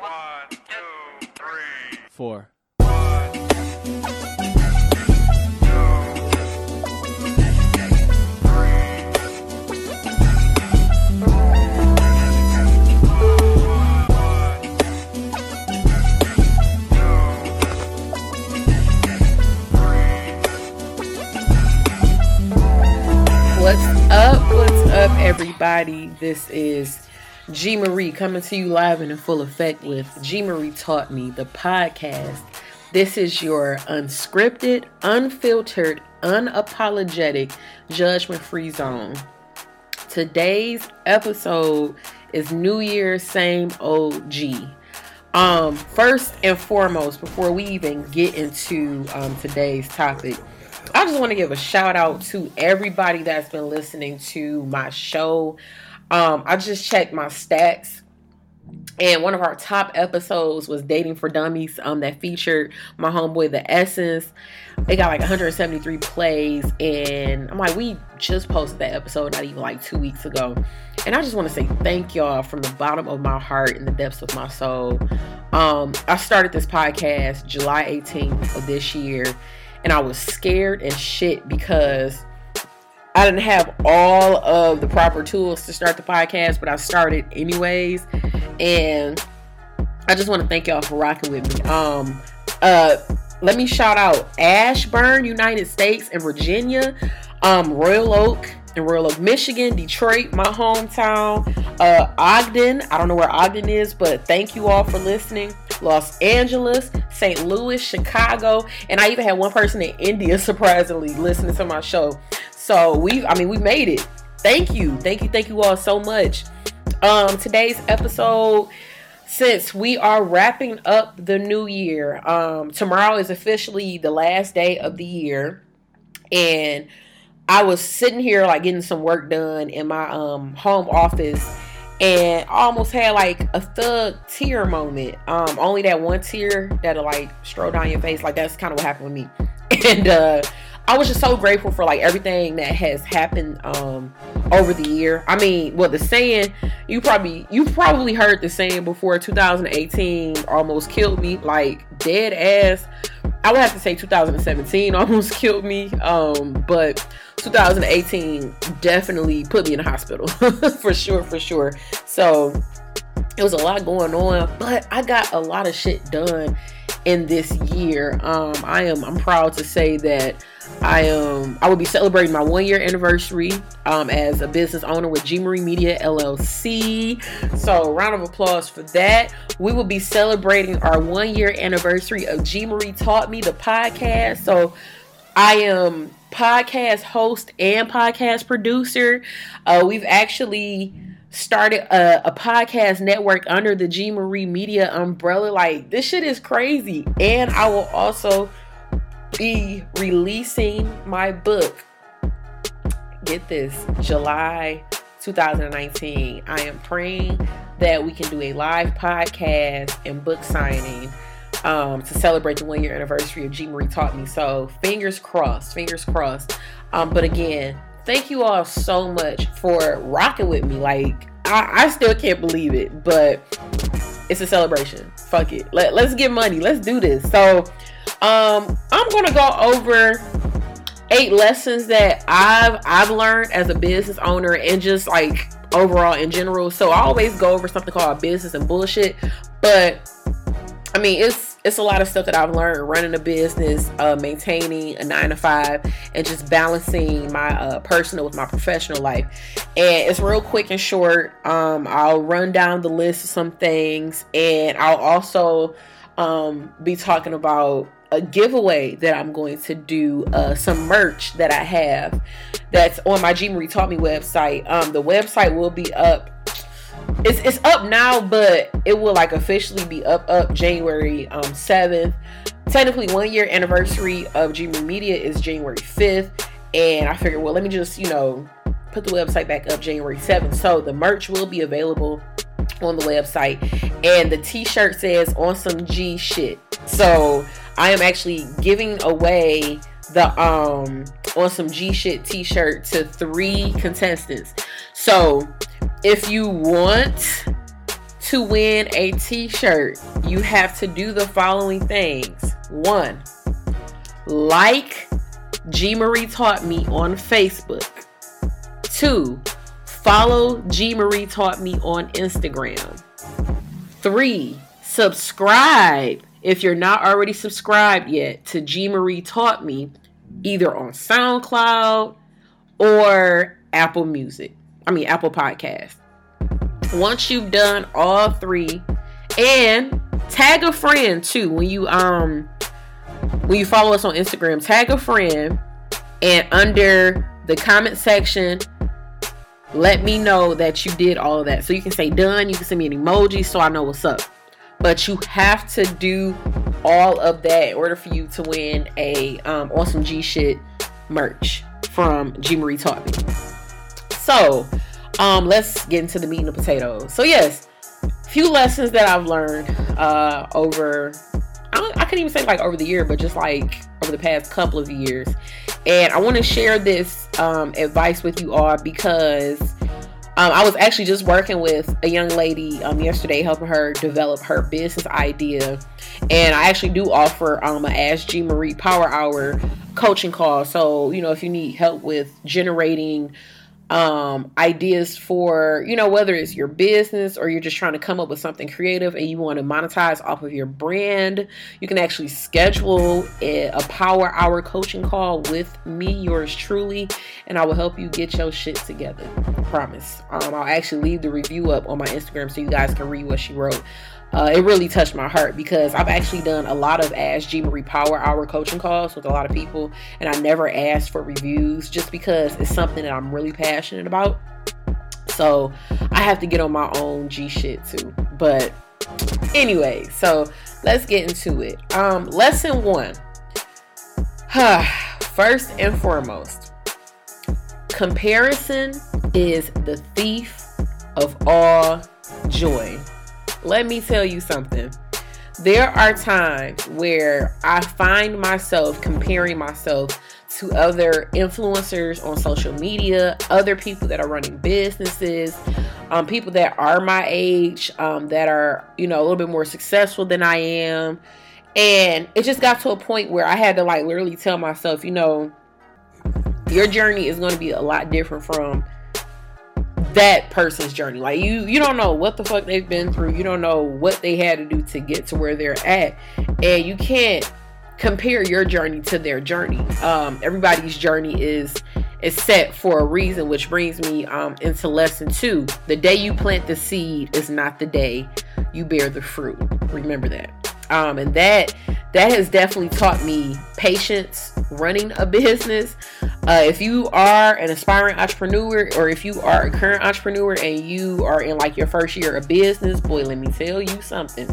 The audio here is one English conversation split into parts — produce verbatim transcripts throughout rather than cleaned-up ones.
One, two, three, four. What's up? What's up, everybody? This is G Marie coming to you live and in full effect with G Marie Taught Me, the podcast. This is your unscripted, unfiltered, unapologetic, judgment-free zone. Today's episode is New Year, same old G. Um, first and foremost, before we even get into um, today's topic, I just want to give a shout out to everybody that's been listening to my show. Um, I just checked my stats, and one of our top episodes was Dating for Dummies um, that featured my homeboy, The Essence. It got like one hundred seventy-three plays, and I'm like, we just posted that episode not even like two weeks ago. And I just want to say thank y'all from the bottom of my heart and the depths of my soul. Um, I started this podcast July eighteenth of this year. And I was scared as shit because I didn't have all of the proper tools to start the podcast, but I started anyways. And I just want to thank y'all for rocking with me. Um, uh, let me shout out Ashburn, United States, and Virginia, um, Royal Oak, and Royal Oak, Michigan, Detroit, my hometown, uh, Ogden. I don't know where Ogden is, but thank you all for listening. Los Angeles, Saint Louis, Chicago, and I even had one person in India surprisingly listening to my show. So we, I mean, we made it. Thank you, thank you, thank you all so much. Um, today's episode, since we are wrapping up the new year, um, tomorrow is officially the last day of the year, and I was sitting here like getting some work done in my um home office. And I almost had like a thug tear moment. Um, only that one tear that'll like stroll down your face. Like that's kind of what happened with me. And uh, I was just so grateful for like everything that has happened um, over the year. I mean, well, the saying you probably you probably heard the saying before. twenty eighteen almost killed me. Like dead ass. I would have to say two thousand seventeen almost killed me. Um, but two thousand eighteen definitely put me in the hospital for sure, for sure. So it was a lot going on, but I got a lot of shit done in this year. Um, I am, I'm proud to say that I am, I will be celebrating my one year anniversary um, as a business owner with G Marie Media L L C. So round of applause for that. We will be celebrating our one year anniversary of G Marie Taught Me, the podcast. So I am podcast host and podcast producer. Uh, we've actually started a, a podcast network under the G Marie Media umbrella. Like this shit is crazy. And I will also be releasing my book. Get this, July twenty nineteen. I am praying that we can do a live podcast and book signing um to celebrate the one year anniversary of G Marie Taught Me. So fingers crossed, fingers crossed. Um, but again, thank you all so much for rocking with me. Like I, I still can't believe it, but it's a celebration. Fuck it. Let, let's get money. Let's do this. So um I'm gonna go over eight lessons that I've I've learned as a business owner and just like overall in general. So I always go over something called business and bullshit, but I mean, it's it's a lot of stuff that I've learned running a business, uh, maintaining a nine to five, and just balancing my uh, personal with my professional life. And it's real quick and short. Um, I'll run down the list of some things, and I'll also um, be talking about a giveaway that I'm going to do, uh, some merch that I have that's on my G Marie Taught Me website. Um, the website will be up It's it's up now, but it will like officially be up up January um, seventh. Technically, one year anniversary of G Marie Media is January fifth, and I figured, well, let me just you know put the website back up January seventh. So the merch will be available on the website, and the T-shirt says "On Some G Shit." So I am actually giving away the um On Some G Shit T-shirt to three contestants. So if you want to win a T-shirt, you have to do the following things. One, like G Marie Taught Me on Facebook. Two, follow G Marie Taught Me on Instagram. Three, subscribe if you're not already subscribed yet to G Marie Taught Me, either on SoundCloud or Apple Music. I mean, Apple Podcast. Once you've done all three, and tag a friend too. When you um when you follow us on Instagram, tag a friend, and under the comment section, let me know that you did all of that. So you can say done. You can send me an emoji so I know what's up. But you have to do all of that in order for you to win a um, Awesome G Shit merch from G Marie Taught Me. So, um, let's get into the meat and the potatoes. So, yes, a few lessons that I've learned uh, over, I, don't, I couldn't even say like over the year, but just like over the past couple of years. And I want to share this um, advice with you all because um, I was actually just working with a young lady um, yesterday, helping her develop her business idea. And I actually do offer um, an Ask G Marie Power Hour coaching call. So, you know, if you need help with generating um ideas for, you know, whether it's your business or you're just trying to come up with something creative and you want to monetize off of your brand, you can actually schedule a, a power hour coaching call with me, yours truly, and I will help you get your shit together. I promise. um I'll actually leave the review up on my Instagram so you guys can read what she wrote. Uh, it really touched my heart because I've actually done a lot of Ask G Marie Power Hour coaching calls with a lot of people, and I never asked for reviews just because it's something that I'm really passionate about. So I have to get on my own G shit too. But anyway, so let's get into it. Um, lesson one. First and foremost, comparison is the thief of all joy. Let me tell you something. There are times where I find myself comparing myself to other influencers on social media, other people that are running businesses, um, people that are my age, um, that are, you know, a little bit more successful than I am. And it just got to a point where I had to like literally tell myself, you know, your journey is going to be a lot different from that person's journey. Like you you don't know what the fuck they've been through. You don't know what they had to do to get to where they're at, and you can't compare your journey to their journey. Um everybody's journey is is set for a reason, which brings me um into lesson two. The day you plant the seed is not the day you bear the fruit. Remember that. Um and that that has definitely taught me patience running a business. Uh, if you are an aspiring entrepreneur, or if you are a current entrepreneur and you are in like your first year of business, boy, let me tell you something.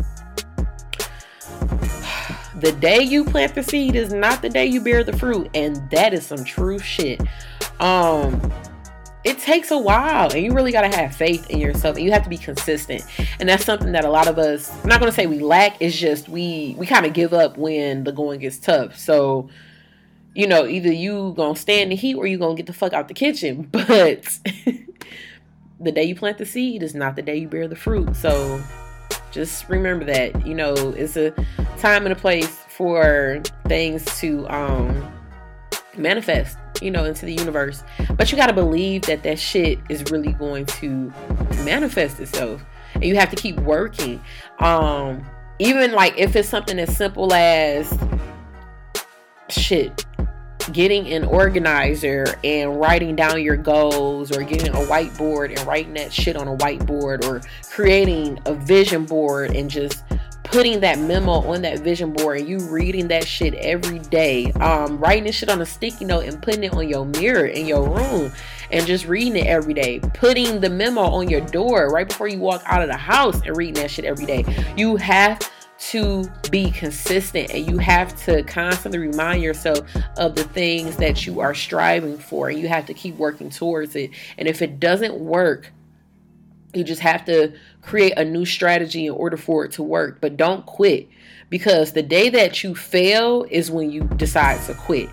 The day you plant the seed is not the day you bear the fruit. And that is some true shit. Um, it takes a while, and you really got to have faith in yourself, and you have to be consistent. And that's something that a lot of us, I'm not going to say we lack. It's just we, we kind of give up when the going gets tough. So, you know, either you gonna stay in the heat or you gonna get the fuck out the kitchen. But the day you plant the seed is not the day you bear the fruit. So just remember that. You know, it's a time and a place for things to um, manifest, you know, into the universe. But you gotta believe that that shit is really going to manifest itself. And you have to keep working. Um, even like if it's something as simple as shit. Getting an organizer and writing down your goals, or getting a whiteboard and writing that shit on a whiteboard, or creating a vision board and just putting that memo on that vision board and you reading that shit every day. Um, writing this shit on a sticky note and putting it on your mirror in your room and just reading it every day, putting the memo on your door right before you walk out of the house and reading that shit every day. You have to be consistent, and you have to constantly remind yourself of the things that you are striving for, and you have to keep working towards it. And if it doesn't work, you just have to create a new strategy in order for it to work. But don't quit, because the day that you fail is when you decide to quit.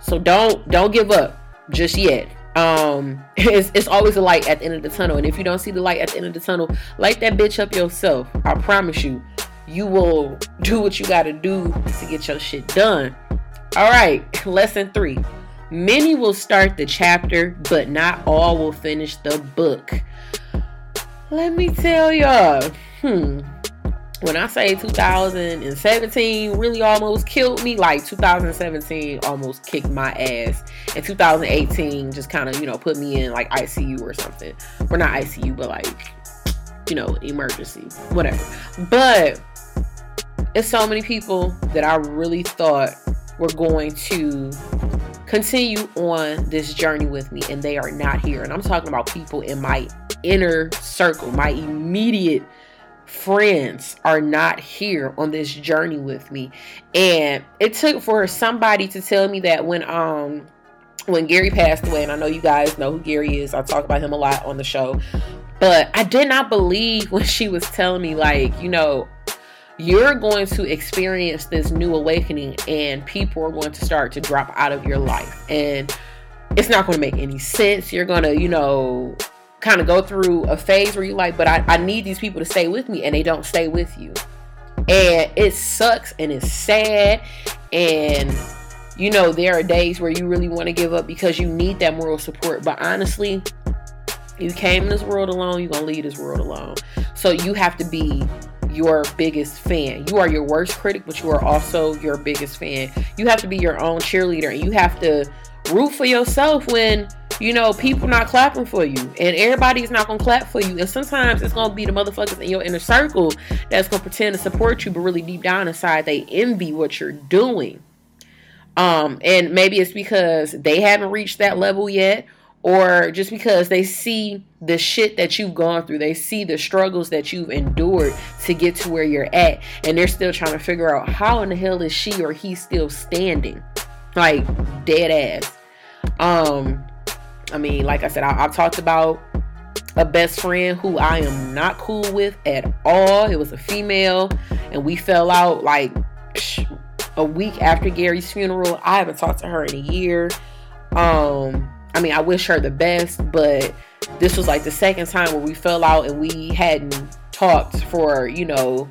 So don't don't give up just yet. Um, it's, it's always a light at the end of the tunnel. And if you don't see the light at the end of the tunnel, light that bitch up yourself. I promise you, you will do what you got to do to get your shit done. All right. Lesson three. Many will start the chapter, but not all will finish the book. Let me tell y'all, hmm, when I say two thousand seventeen really almost killed me, like two thousand seventeen almost kicked my ass, and two thousand eighteen just kind of, you know, put me in like I C U or something. Well, not I C U, but like, you know, emergency, whatever. But it's so many people that I really thought were going to continue on this journey with me, and they are not here. And I'm talking about people in my inner circle, my immediate friends are not here on this journey with me. And it took for somebody to tell me that when um when Gary passed away, and I know you guys know who Gary is, I talk about him a lot on the show, but I did not believe when she was telling me, like, you know, you're going to experience this new awakening, and people are going to start to drop out of your life, and it's not going to make any sense. You're going to, you know, kind of go through a phase where you're like, but I, I need these people to stay with me, and they don't stay with you. And it sucks, and it's sad, and you know, there are days where you really want to give up because you need that moral support. But honestly, you came in this world alone, you're gonna leave this world alone. So you have to be your biggest fan. You are your worst critic, but you are also your biggest fan. You have to be your own cheerleader, and you have to root for yourself when, you know, people not clapping for you, and everybody's not gonna clap for you. And sometimes it's gonna be the motherfuckers in your inner circle that's gonna pretend to support you, but really deep down inside they envy what you're doing. Um, and maybe it's because they haven't reached that level yet, or just because they see the shit that you've gone through. They see the struggles that you've endured to get to where you're at, and they're still trying to figure out how in the hell is she or he still standing, like dead ass. Um, I mean, like I said, I, I talked about a best friend who I am not cool with at all. It was a female, and we fell out like a week after Gary's funeral. I haven't talked to her in a year. Um, I mean, I wish her the best, but this was like the second time where we fell out, and we hadn't talked for, you know,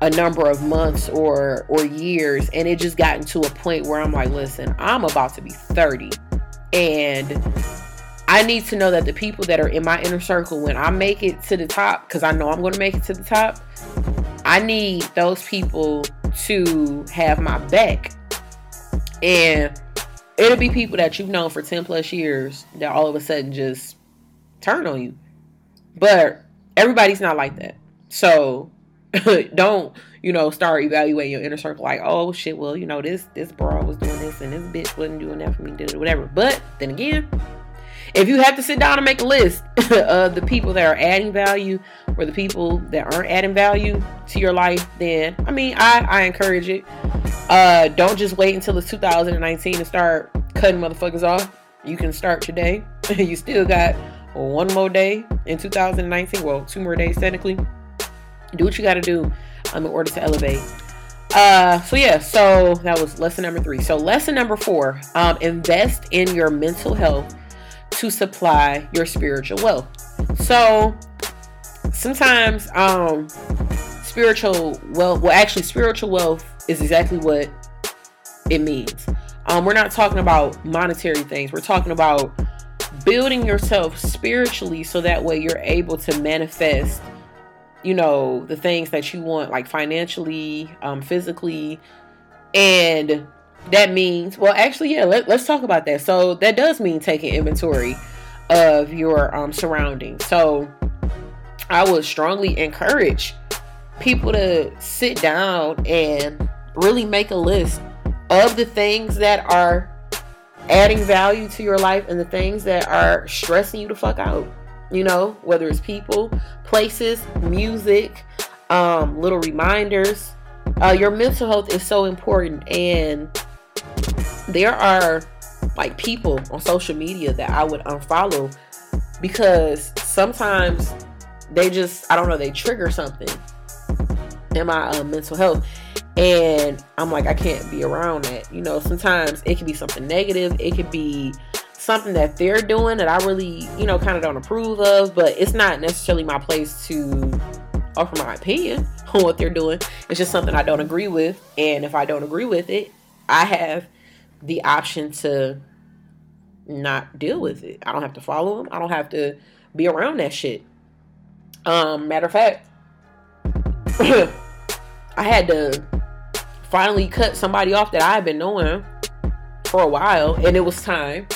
a number of months or, or years. And it just gotten to a point where I'm like, listen, I'm about to be thirty. And I need to know that the people that are in my inner circle, when I make it to the top, because I know I'm going to make it to the top, I need those people to have my back. And it'll be people that you've known for ten plus years that all of a sudden just turn on you. But everybody's not like that. So don't, you know, start evaluating your inner circle like, oh shit, well, you know, this this broad was doing this, and this bitch wasn't doing that for me, did it, whatever. But then again, if you have to sit down and make a list of the people that are adding value or the people that aren't adding value to your life, then I mean, I, I encourage it. Uh, don't just wait until it's two thousand nineteen to start cutting motherfuckers off. You can start today. You still got one more day in two thousand nineteen. Well, two more days technically. Do what you got to do um, in order to elevate. Uh, so yeah, so that was lesson number three. So lesson number four, um, invest in your mental health to supply your spiritual wealth. So sometimes um, spiritual wealth, well, actually spiritual wealth is exactly what it means. Um, we're not talking about monetary things. We're talking about building yourself spiritually so that way you're able to manifest, you know, the things that you want, like financially, um, physically. And that means, well, actually, yeah, let, let's talk about that. So that does mean taking inventory of your um, surroundings. So I would strongly encourage people to sit down and really make a list of the things that are adding value to your life and the things that are stressing you the fuck out. You know, whether it's people, places, music, um, little reminders. Uh, your mental health is so important. And there are like people on social media that I would unfollow because sometimes they just, I don't know, they trigger something in my uh, mental health. And I'm like, I can't be around that. You know, sometimes it can be something negative. It could be something that they're doing that I really, you know, kind of don't approve of. But it's not necessarily my place to offer my opinion on what they're doing. It's just something I don't agree with. And if I don't agree with it, I have the option to not deal with it. I don't have to follow them. I don't have to be around that shit. Um, matter of fact, I had to finally cut somebody off that I had been knowing for a while, and it was time.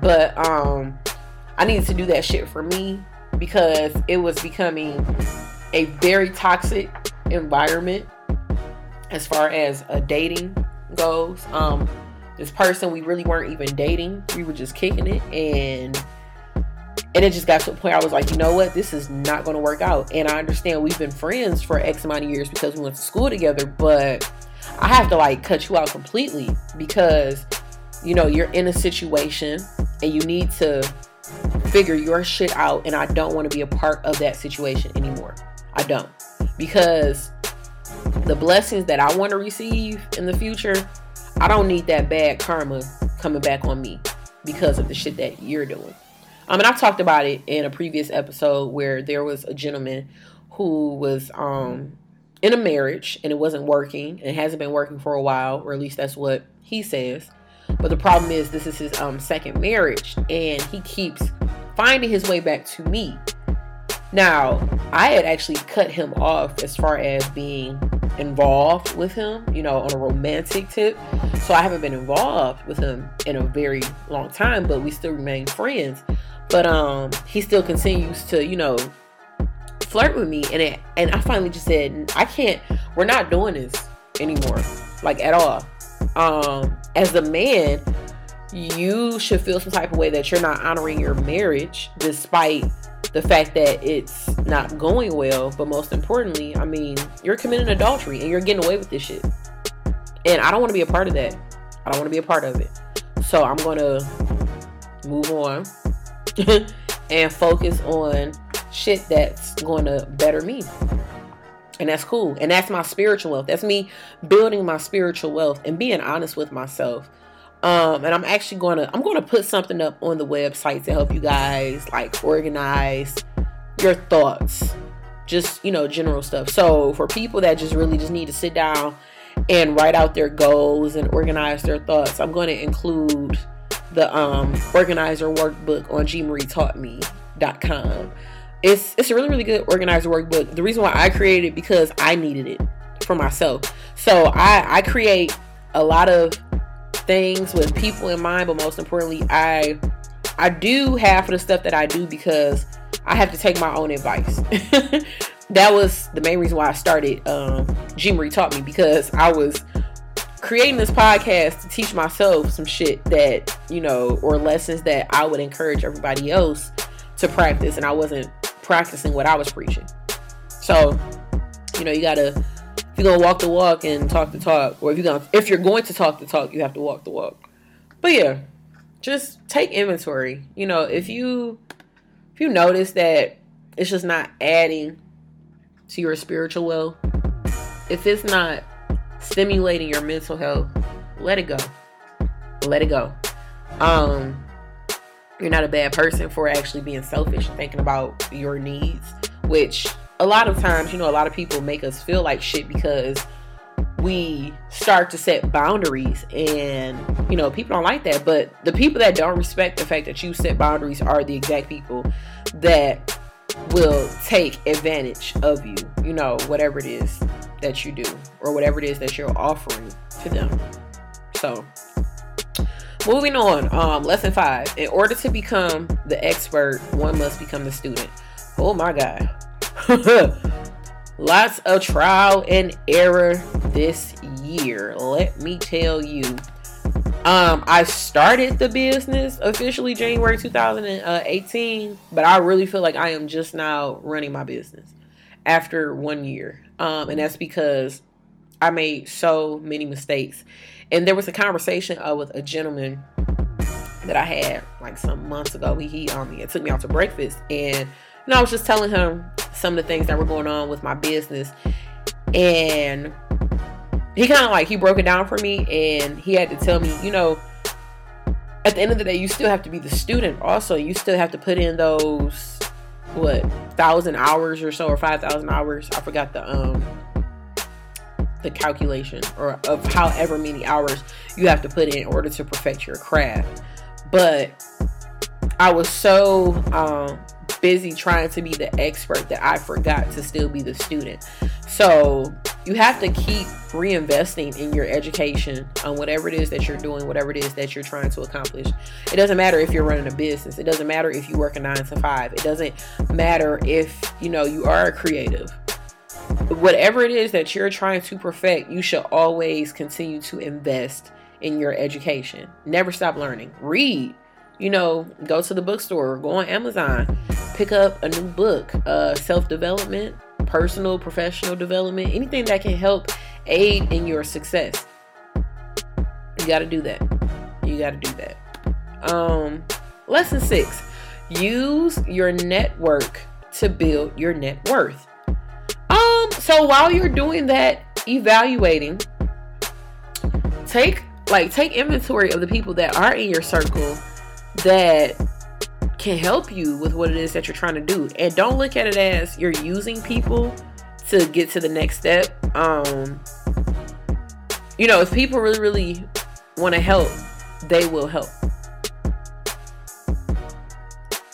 But um, I needed to do that shit for me because it was becoming a very toxic environment as far as uh, dating goes. Um, this person, we really weren't even dating; we were just kicking it, and and it just got to a point I was like, you know what, this is not going to work out. And I understand we've been friends for X amount of years because we went to school together, but I have to like cut you out completely because, you know, you're in a situation and you need to figure your shit out. And I don't want to be a part of that situation anymore. I don't. Because the blessings that I want to receive in the future, I don't need that bad karma coming back on me because of the shit that you're doing. I mean, I talked about it in a previous episode where there was a gentleman who was um, in a marriage and it wasn't working and it hasn't been working for a while, or at least that's what he says. But the problem is this is his um, second marriage and he keeps finding his way back to me. Now, I had actually cut him off as far as being involved with him, you know, on a romantic tip. So I haven't been involved with him in a very long time, but we still remain friends. But um, he still continues to, you know, flirt with me. And it, and I finally just said, I can't, we're not doing this anymore, like at all. Um, as a man, you should feel some type of way that you're not honoring your marriage, despite the fact that it's not going well. But most importantly, I mean, you're committing adultery and you're getting away with this shit. And I don't want to be a part of that. I don't want to be a part of it. So I'm going to move on. And focus on shit that's going to better me. And that's cool. And that's my spiritual wealth. That's me building my spiritual wealth and being honest with myself. Um, and I'm actually going to, I'm going to put something up on the website to help you guys like organize your thoughts, just, you know, general stuff. So for people that just really just need to sit down and write out their goals and organize their thoughts, I'm going to include the um, organizer workbook on G Marie Taught Me dot com. It's it's a really, really good organizer workbook. The reason why I created it because I needed it for myself. So I, I create a lot of things with people in mind, but most importantly, I I do half of the stuff that I do because I have to take my own advice. That was the main reason why I started um, G Marie Taught Me, because I was creating this podcast to teach myself some shit that, you know, or lessons that I would encourage everybody else to practice, and I wasn't practicing what I was preaching. So, you know, you gotta, if you're gonna walk the walk and talk the talk, or if you're gonna, if you're going to talk the talk, you have to walk the walk. But yeah, just take inventory. You know, if you if you notice that it's just not adding to your spiritual well, if it's not stimulating your mental health, let it go. Let it go. Um, you're not a bad person for actually being selfish and thinking about your needs, which a lot of times, you know, a lot of people make us feel like shit because we start to set boundaries and, you know, people don't like that. But the people that don't respect the fact that you set boundaries are the exact people that will take advantage of you, you know, whatever it is that you do or whatever it is that you're offering to them. So moving on, um, lesson five, in order to become the expert, one must become the student. Oh my God. Lots of trial and error this year. Let me tell you, Um, I started the business officially January two thousand eighteen, but I really feel like I am just now running my business after one year. Um, and that's because I made so many mistakes. And there was a conversation uh, with a gentleman that I had like some months ago. He, he um, took me out to breakfast, and you know, I was just telling him some of the things that were going on with my business, and he kind of like, he broke it down for me, and he had to tell me, you know, at the end of the day, you still have to be the student. Also, you still have to put in those, what, thousand hours or so, or five thousand hours. I forgot the, um, the calculation or of however many hours you have to put in, in order to perfect your craft. But I was so um, busy trying to be the expert that I forgot to still be the student. So you have to keep reinvesting in your education on whatever it is that you're doing, whatever it is that you're trying to accomplish. It doesn't matter if you're running a business. It doesn't matter if you work a nine to five. It doesn't matter if, you know, you are a creative. Whatever it is that you're trying to perfect, you should always continue to invest in your education. Never stop learning. Read. You know, go to the bookstore, go on Amazon, pick up a new book, uh, self-development, personal, professional development, anything that can help aid in your success. You got to do that. You got to do that. Um, lesson six, use your network to build your net worth. Um, so while you're doing that, evaluating, take like take inventory of the people that are in your circle that can help you with what it is that you're trying to do, and don't look at it as you're using people to get to the next step. Um you know, if people really really want to help, they will help.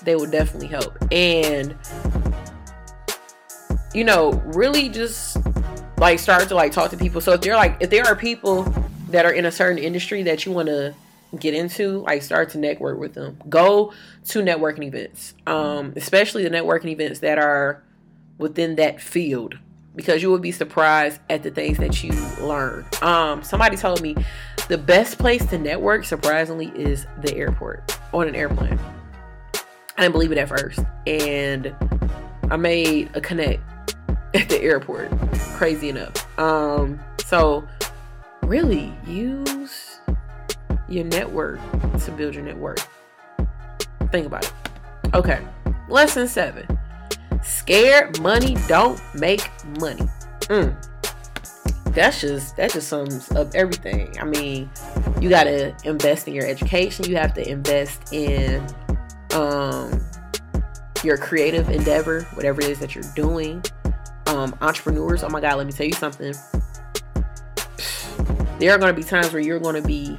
They will definitely help. And you know, really just like start to like talk to people. So if they're like if there are people that are in a certain industry that you want to get into, like start to network with them. Go to networking events, um, especially the networking events that are within that field, because you will be surprised at the things that you learn. Um, somebody told me the best place to network, surprisingly, is the airport, on an airplane. I didn't believe it at first, and I made a connect at the airport, crazy enough. Um, so really use your network to build your network. Think about it. Okay. Lesson seven. Scared money don't make money. Mm. That's just that just sums up everything. I mean, you gotta invest in your education. You have to invest in um your creative endeavor, whatever it is that you're doing. Um, entrepreneurs, oh my God, let me tell you something. There are gonna be times where you're gonna be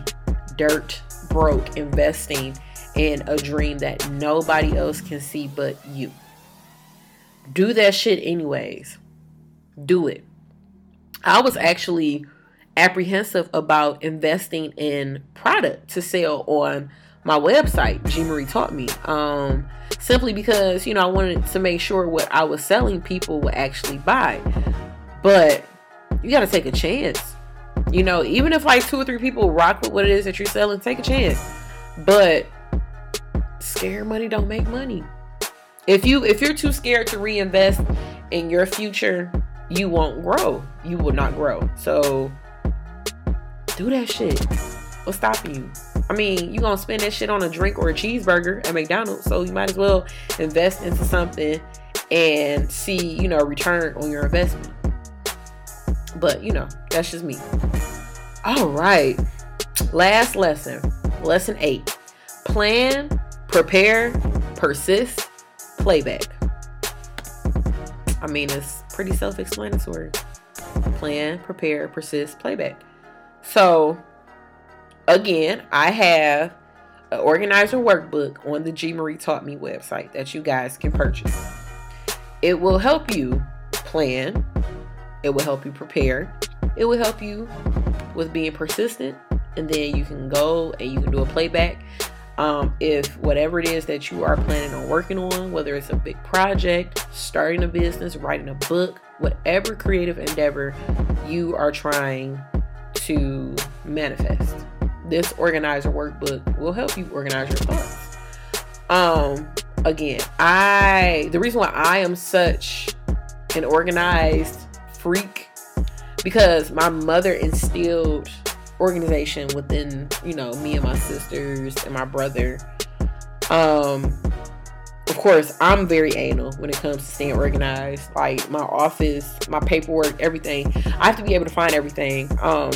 dirt broke investing in a dream that nobody else can see but you. Do that shit anyways. Do it. I was actually apprehensive about investing in product to sell on my website, G Marie Taught Me, um, simply because, you know, I wanted to make sure what I was selling people would actually buy. But you got to take a chance. You know, even if like two or three people rock with what it is that you're selling, take a chance. But scared money don't make money. If you if you're too scared to reinvest in your future, you won't grow. You will not grow. So do that shit. What's stopping you? I mean, you're gonna spend that shit on a drink or a cheeseburger at McDonald's. So you might as well invest into something and see, you know, a return on your investment. But, you know, that's just me. All right. Last lesson. Lesson eight. Plan, prepare, persist, playback. I mean, it's pretty self-explanatory. Plan, prepare, persist, playback. So, again, I have an organizer workbook on the G Marie Taught Me website that you guys can purchase. It will help you plan. It will help you prepare. It will help you with being persistent. And then you can go and you can do a playback. Um, if whatever it is that you are planning on working on, whether it's a big project, starting a business, writing a book, whatever creative endeavor you are trying to manifest, this organizer workbook will help you organize your thoughts. Um, again, I the reason why I am such an organized freak, because my mother instilled organization within, you know, me and my sisters and my brother. Um, of course, I'm very anal when it comes to staying organized. Like my office, my paperwork, everything. I have to be able to find everything. Um,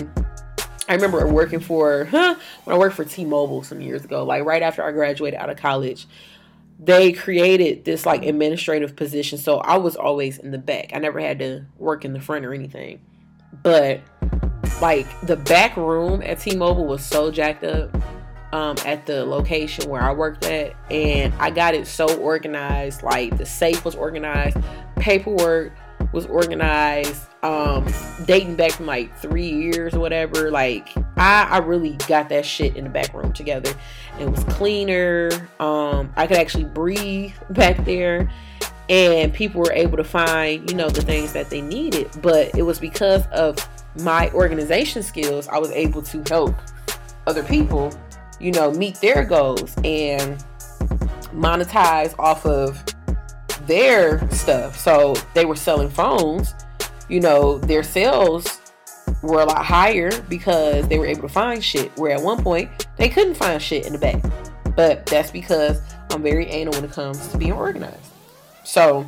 I remember working for, huh, when I worked for T-Mobile some years ago, like right after I graduated out of college, they created this like administrative position. So I was always in the back. I never had to work in the front or anything. But like the back room at T-Mobile was so jacked up um, at the location where I worked at. And I got it so organized. Like the safe was organized, paperwork was organized, um, dating back from like three years or whatever. Like I, I really got that shit in the back room together. It was cleaner. Um, I could actually breathe back there, and people were able to find, you know, the things that they needed. But it was because of my organization skills, I was able to help other people, you know, meet their goals and monetize off of their stuff. So they were selling phones, you know, their sales were a lot higher because they were able to find shit, where at one point they couldn't find shit in the back. But that's because I'm very anal when it comes to being organized. So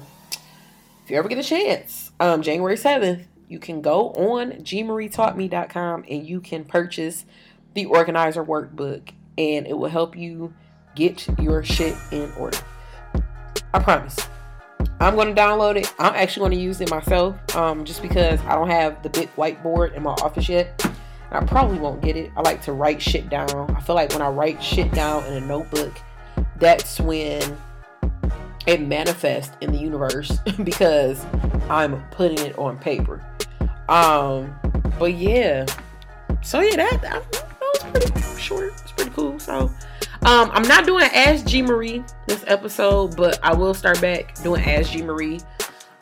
if you ever get a chance, um January seventh, you can go on g marie taught me dot com and you can purchase the organizer workbook, and it will help you get your shit in order. I promise. I'm going to download it. I'm actually going to use it myself, um, just because I don't have the big whiteboard in my office yet. And I probably won't get it. I like to write shit down. I feel like when I write shit down in a notebook, that's when it manifests in the universe because I'm putting it on paper. Um, but yeah. So yeah, that, that, that was pretty short. It's pretty cool. So Um, I'm not doing Ask G Marie this episode, but I will start back doing Ask G Marie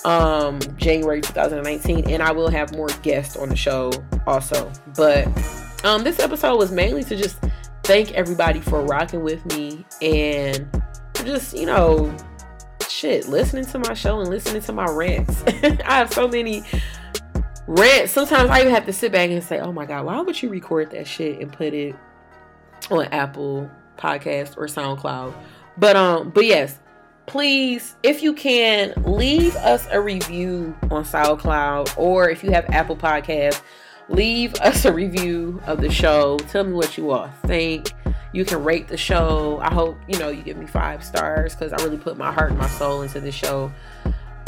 um, January twenty nineteen, and I will have more guests on the show also. But um, this episode was mainly to just thank everybody for rocking with me and just, you know, shit, listening to my show and listening to my rants. I have so many rants. Sometimes I even have to sit back and say, oh my God, why would you record that shit and put it on Apple Podcast or SoundCloud? But um but yes, please, if you can, leave us a review on SoundCloud, or if you have Apple Podcasts, leave us a review of the show. Tell me what you all think. You can rate the show. I hope, you know, you give me five stars because I really put my heart and my soul into this show.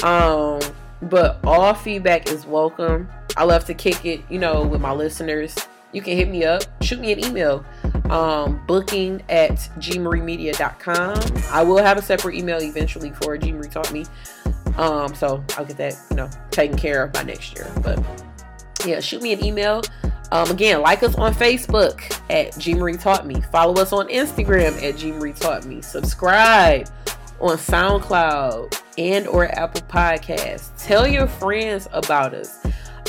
Um but all feedback is welcome. I love to kick it, you know, with my listeners. You can hit me up, shoot me an email, um, booking at g marie media dot com. I will have a separate email eventually for G Marie Taught Me. Um, so I'll get that, you know, taken care of by next year. But yeah, shoot me an email. Um, again, like us on Facebook at G Marie Taught Me. Follow us on Instagram at G Marie Taught Me. Subscribe on SoundCloud and or Apple Podcasts. Tell your friends about us.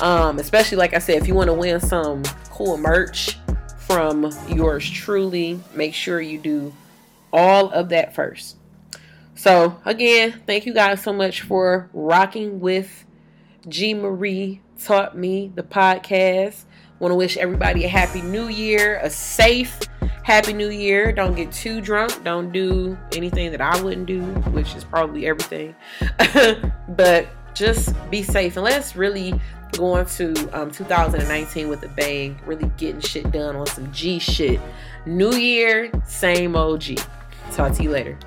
Um, especially, like I said, if you want to win some cool merch from yours truly, make sure you do all of that first. So again, thank you guys so much for rocking with G Marie Taught Me, the podcast. Want to wish everybody a happy new year, a safe happy new year. Don't get too drunk. Don't do anything that I wouldn't do, which is probably everything. But just be safe, and let's really go into um, two thousand nineteen with a bang, really getting shit done on some G shit. New year, same old G. Talk to you later.